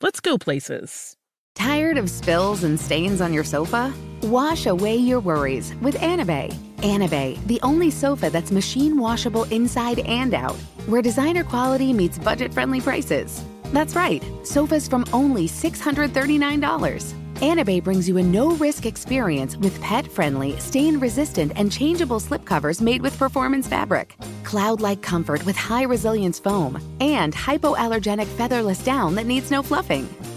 Let's go places. Tired of spills and stains on your sofa? Wash away your worries with Anabay. Anabay, the only sofa that's machine washable inside and out, where designer quality meets budget-friendly prices. That's right, sofas from only $639. Anabay brings you a no-risk experience with pet-friendly, stain-resistant, and changeable slipcovers made with performance fabric, cloud-like comfort with high-resilience foam, and hypoallergenic featherless down that needs no fluffing.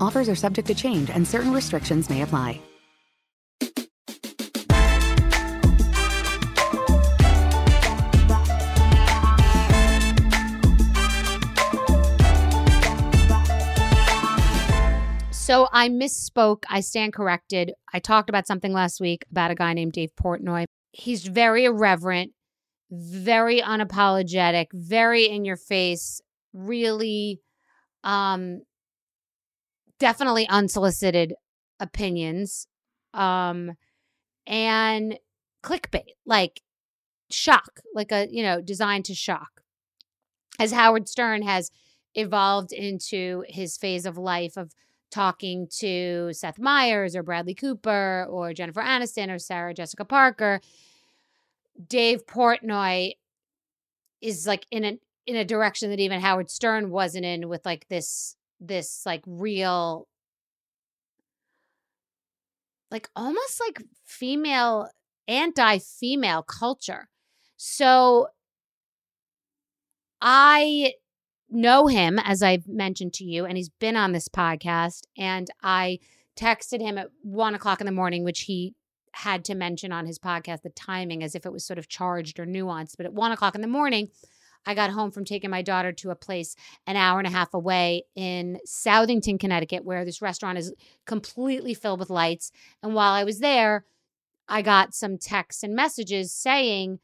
Offers are subject to change and certain restrictions may apply. So I misspoke. I stand corrected. I talked about something last week about a guy named Dave Portnoy. He's very irreverent, very unapologetic, very in your face, really definitely unsolicited opinions and clickbait, like shock, like a, you know, designed to shock. As Howard Stern has evolved into his phase of life of talking to Seth Meyers or Bradley Cooper or Jennifer Aniston or Sarah Jessica Parker, Dave Portnoy is like in a direction that even Howard Stern wasn't in, with like this like real, like almost like female, anti-female culture. So I know him, as I've mentioned to you, and he's been on this podcast, and I texted him at 1 o'clock in the morning, which he had to mention on his podcast, the timing, as if it was sort of charged or nuanced. But at 1 o'clock in the morning, I got home from taking my daughter to a place an hour and a half away in Southington, Connecticut, where this restaurant is completely filled with lights. And while I was there, I got some texts and messages saying,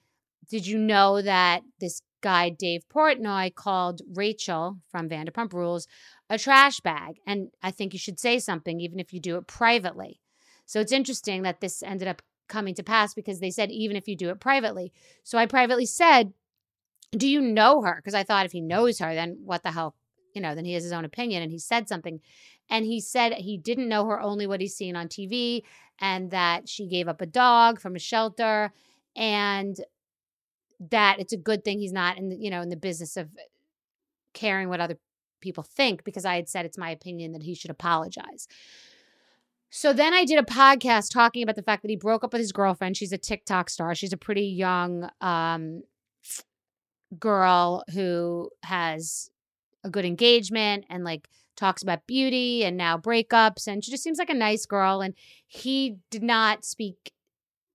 did you know that this guy Dave Portnoy called Rachel from Vanderpump Rules a trash bag? And I think you should say something, even if you do it privately. So it's interesting that this ended up coming to pass, because they said, even if you do it privately. So I privately said, do you know her? Because I thought if he knows her, then what the hell, you know, then he has his own opinion. And he said something. And he said he didn't know her, only what he's seen on TV, and that she gave up a dog from a shelter, and that it's a good thing he's not in the, you know, in the business of caring what other people think, because I had said it's my opinion that he should apologize. So then I did a podcast talking about the fact that he broke up with his girlfriend. She's a TikTok star. She's a pretty young girl who has a good engagement and like talks about beauty and now breakups. And she just seems like a nice girl. And he did not speak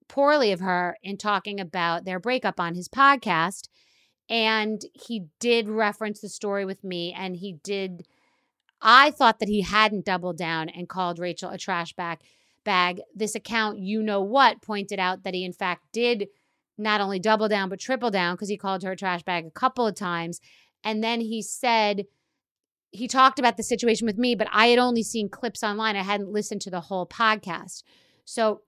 poorly of her in talking about their breakup on his podcast. And he did reference the story with me, and he did. I thought that he hadn't doubled down and called Rachel a trash bag. This account, you know what, pointed out that he in fact did not only double down but triple down, because he called her a trash bag a couple of times. And then he said, he talked about the situation with me, but I had only seen clips online. I hadn't listened to the whole podcast. So,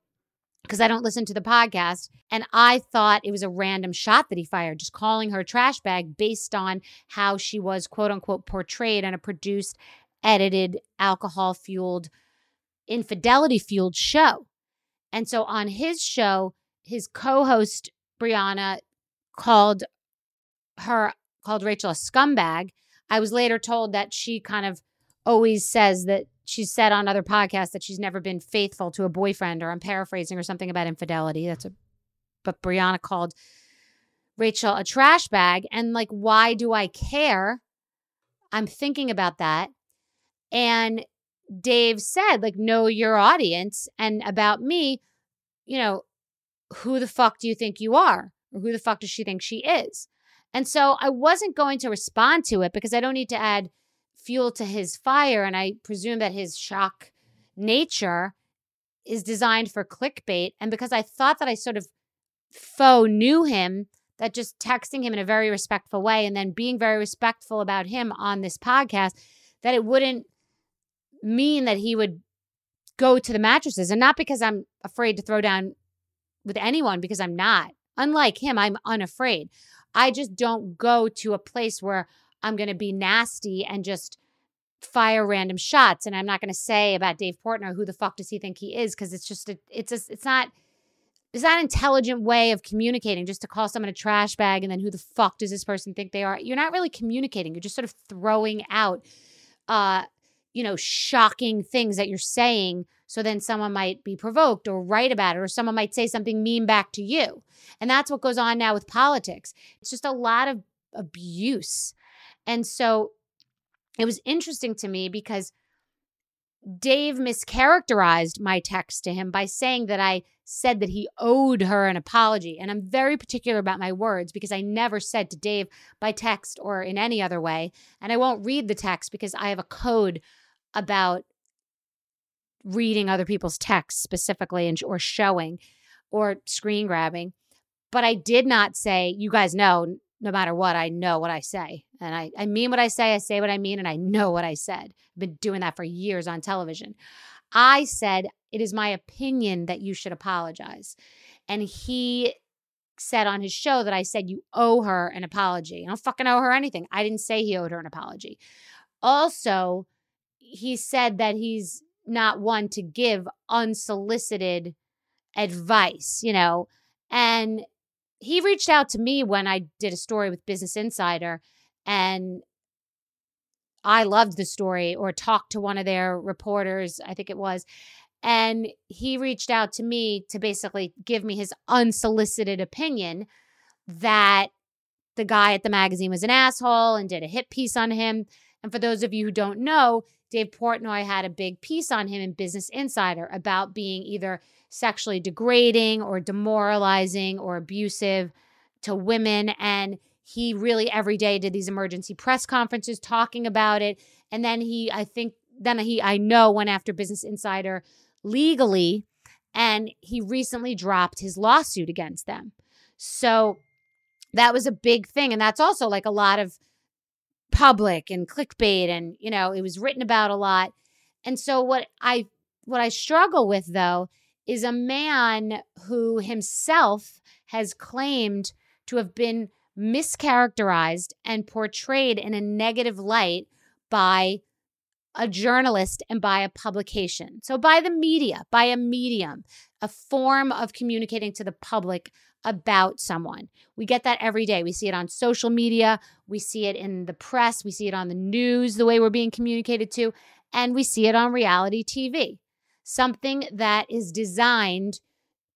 because I don't listen to the podcast. And I thought it was a random shot that he fired, just calling her a trash bag based on how she was, quote unquote, portrayed on a produced, edited, alcohol-fueled, infidelity-fueled show. And so on his show, his co-host, Brianna, called Rachel a scumbag. I was later told that she kind of always says that, she said on other podcasts that she's never been faithful to a boyfriend, or I'm paraphrasing, or something about infidelity. But Brianna called Rachel a trash bag. And like, why do I care? I'm thinking about that. And Dave said, like, know your audience. And about me, you know, who the fuck do you think you are? Or who the fuck does she think she is? And so I wasn't going to respond to it because I don't need to add fuel to his fire. And I presume that his shock nature is designed for clickbait. And because I thought that I sort of faux knew him, that just texting him in a very respectful way and then being very respectful about him on this podcast, that it wouldn't mean that he would go to the mattresses. And not because I'm afraid to throw down with anyone, because I'm not. Unlike him, I'm unafraid. I just don't go to a place where I'm going to be nasty and just fire random shots. And I'm not going to say about Dave Portnoy, who the fuck does he think he is? Because it's just, it's not an intelligent way of communicating, just to call someone a trash bag and then who the fuck does this person think they are? You're not really communicating. You're just sort of throwing out, you know, shocking things that you're saying. So then someone might be provoked or write about it, or someone might say something mean back to you. And that's what goes on now with politics. It's just a lot of abuse. And so it was interesting to me because Dave mischaracterized my text to him by saying that I said that he owed her an apology. And I'm very particular about my words because I never said to Dave by text or in any other way. And I won't read the text because I have a code about reading other people's texts specifically, and or showing or screen grabbing. But I did not say, you guys know, no matter what, I know what I say. And I mean what I say what I mean, and I know what I said. I've been doing that for years on television. I said, it is my opinion that you should apologize. And he said on his show that I said, you owe her an apology. I don't fucking owe her anything. I didn't say he owed her an apology. Also, he said that he's not one to give unsolicited advice, you know, and he reached out to me when I did a story with Business Insider, and I loved the story, or talked to one of their reporters, I think it was. And he reached out to me to basically give me his unsolicited opinion that the guy at the magazine was an asshole, and did a hit piece on him. And for those of you who don't know, Dave Portnoy had a big piece on him in Business Insider about being either sexually degrading or demoralizing or abusive to women. And he really every day did these emergency press conferences talking about it. And then he went after Business Insider legally, and he recently dropped his lawsuit against them. So that was a big thing. And that's also like a lot of public and clickbait, and, you know, it was written about a lot. And so what I struggle with, though, is a man who himself has claimed to have been mischaracterized and portrayed in a negative light by a journalist and by a publication. So by the media, by a medium, a form of communicating to the public about someone. We get that every day. We see it on social media. We see it in the press. We see it on the news, the way we're being communicated to. And we see it on reality TV. Something that is designed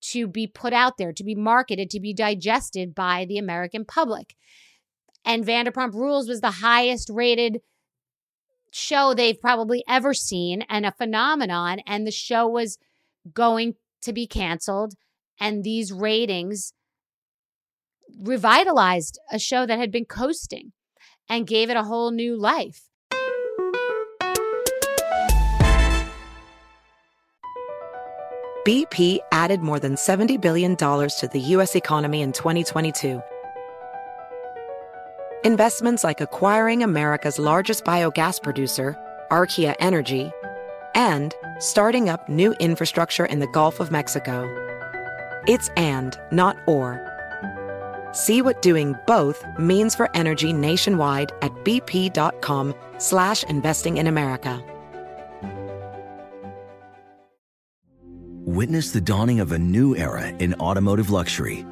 to be put out there, to be marketed, to be digested by the American public. And Vanderpump Rules was the highest rated show they've probably ever seen and a phenomenon, and the show was going to be canceled, and these ratings revitalized a show that had been coasting and gave it a whole new life. BP added more than $70 billion to the U.S. economy in 2022. Investments like acquiring America's largest biogas producer, Archaea Energy, and starting up new infrastructure in the Gulf of Mexico. It's and, not or. See what doing both means for energy nationwide at bp.com/investing in America. Witness the dawning of a new era in automotive luxury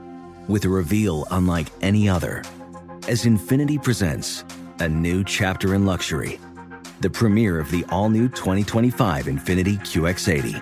with a reveal unlike any other as Infiniti presents a new chapter in luxury, the premiere of the all-new 2025 Infiniti QX80.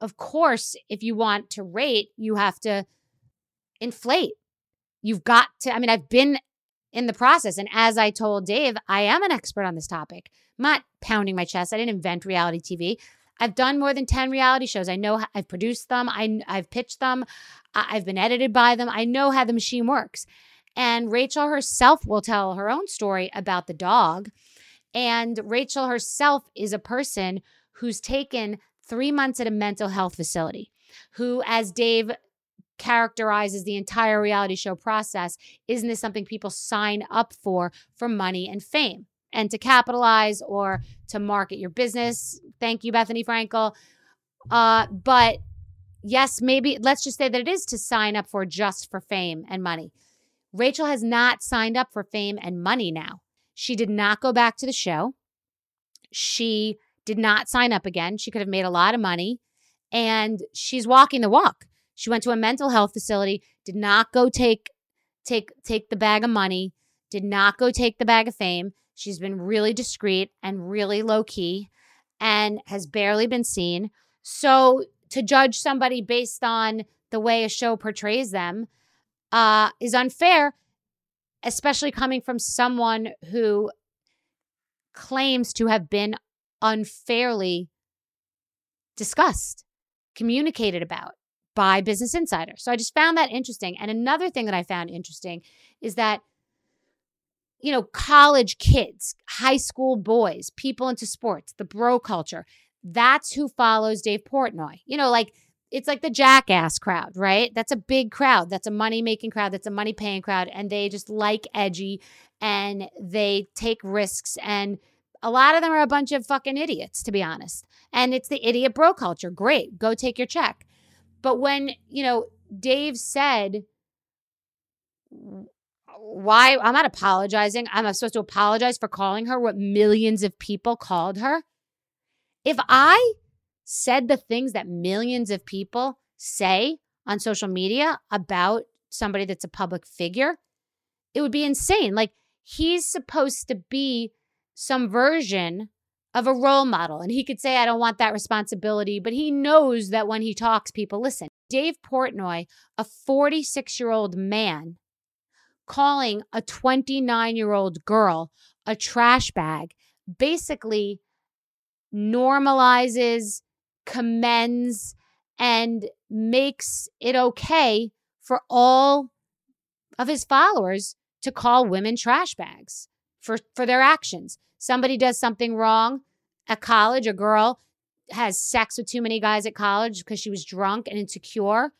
Of course, if you want to rate, you have to inflate. You've got to, I mean, I've been in the process. And as I told Dave, I am an expert on this topic. I'm not pounding my chest. I didn't invent reality TV. I've done more than 10 reality shows. I know I've produced them. I've pitched them. I've been edited by them. I know how the machine works. And Rachel herself will tell her own story about the dog. And Rachel herself is a person who's taken 3 months at a mental health facility, who, as Dave characterizes the entire reality show process, isn't this something people sign up for money and fame and to capitalize or to market your business? Thank you, Bethenny Frankel. But yes, maybe let's just say that it is to sign up for just for fame and money. Rachel has not signed up for fame and money now. She did not go back to the show. She did not sign up again. She could have made a lot of money. And she's walking the walk. She went to a mental health facility, did not go take the bag of money, did not go take the bag of fame. She's been really discreet and really low-key and has barely been seen. So to judge somebody based on the way a show portrays them is unfair, especially coming from someone who claims to have been unfairly discussed, communicated about by Business Insider. So I just found that interesting. And another thing that I found interesting is that, you know, college kids, high school boys, people into sports, the bro culture, that's who follows Dave Portnoy. You know, like, it's like the jackass crowd, right? That's a big crowd. That's a money-making crowd. That's a money-paying crowd. And they just like edgy and they take risks. And a lot of them are a bunch of fucking idiots, to be honest. And it's the idiot bro culture. Great. Go take your check. But when, you know, Dave said, why? I'm not apologizing. I'm not supposed to apologize for calling her what millions of people called her. If I said the things that millions of people say on social media about somebody that's a public figure, it would be insane. Like, he's supposed to be some version of a role model. And he could say, I don't want that responsibility, but he knows that when he talks, people listen. Dave Portnoy, a 46-year-old man, calling a 29-year-old girl a trash bag, basically normalizes, commends, and makes it okay for all of his followers to call women trash bags for their actions. Somebody does something wrong at college. A girl has sex with too many guys at college because she was drunk and insecure.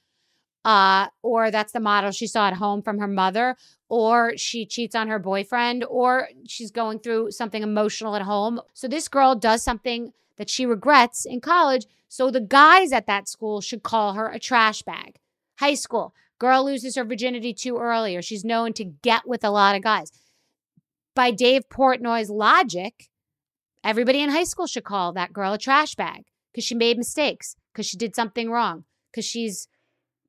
Or that's the model she saw at home from her mother, or she cheats on her boyfriend, or she's going through something emotional at home. So this girl does something that she regrets in college. So the guys at that school should call her a trash bag. High school, girl loses her virginity too early, or she's known to get with a lot of guys. By Dave Portnoy's logic, everybody in high school should call that girl a trash bag because she made mistakes, because she did something wrong, because she's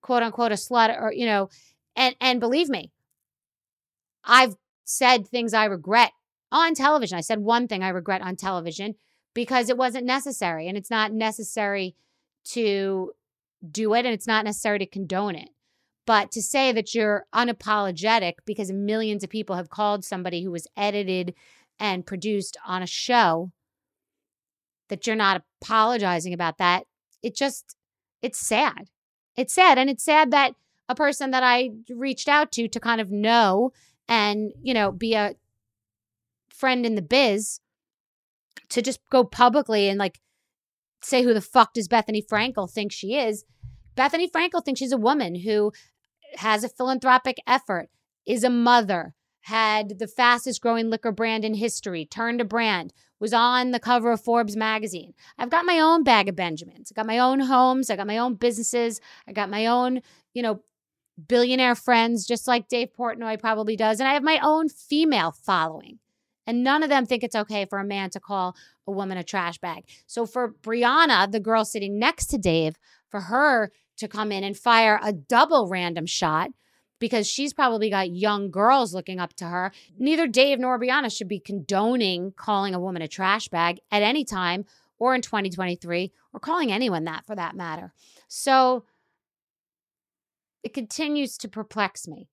quote unquote a slut, or, you know, and believe me, I've said things I regret on television. I said one thing I regret on television because it wasn't necessary, and it's not necessary to do it, and it's not necessary to condone it. But to say that you're unapologetic because millions of people have called somebody who was edited and produced on a show, that you're not apologizing about that, it just, it's sad. It's sad, and it's sad that a person that I reached out to kind of know and, you know, be a friend in the biz, to just go publicly and like say, who the fuck does Bethenny Frankel think she is? Bethenny Frankel thinks she's a woman who has a philanthropic effort, is a mother, had the fastest growing liquor brand in history, turned a brand, was on the cover of Forbes magazine. I've got my own bag of Benjamins. I got my own homes. I got my own businesses. I got my own, you know, billionaire friends, just like Dave Portnoy probably does. And I have my own female following. And none of them think it's okay for a man to call a woman a trash bag. So for Brianna, the girl sitting next to Dave, for her to come in and fire a double random shot, because she's probably got young girls looking up to her. Neither Dave nor Brianna should be condoning calling a woman a trash bag at any time, or in 2023, or calling anyone that for that matter. So it continues to perplex me.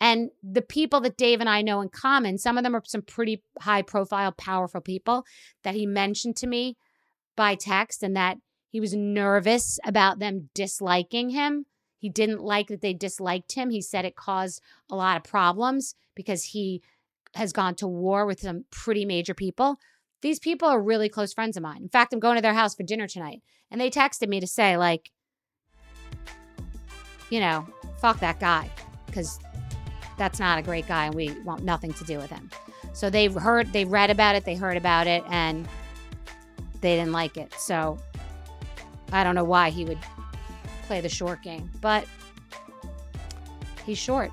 And the people that Dave and I know in common, some of them are some pretty high profile, powerful people that he mentioned to me by text, and that he was nervous about them disliking him. He didn't like that they disliked him. He said it caused a lot of problems because he has gone to war with some pretty major people. These people are really close friends of mine. In fact, I'm going to their house for dinner tonight. And they texted me to say, like, you know, fuck that guy, because that's not a great guy and we want nothing to do with him. So they read about it, they heard about it, and they didn't like it. So I don't know why he would play the short game, but he's short.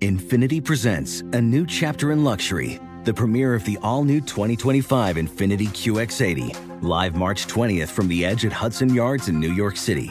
Infiniti presents a new chapter in luxury, the premiere of the all-new 2025 Infiniti QX80, live March 20th from the Edge at Hudson Yards in New York City,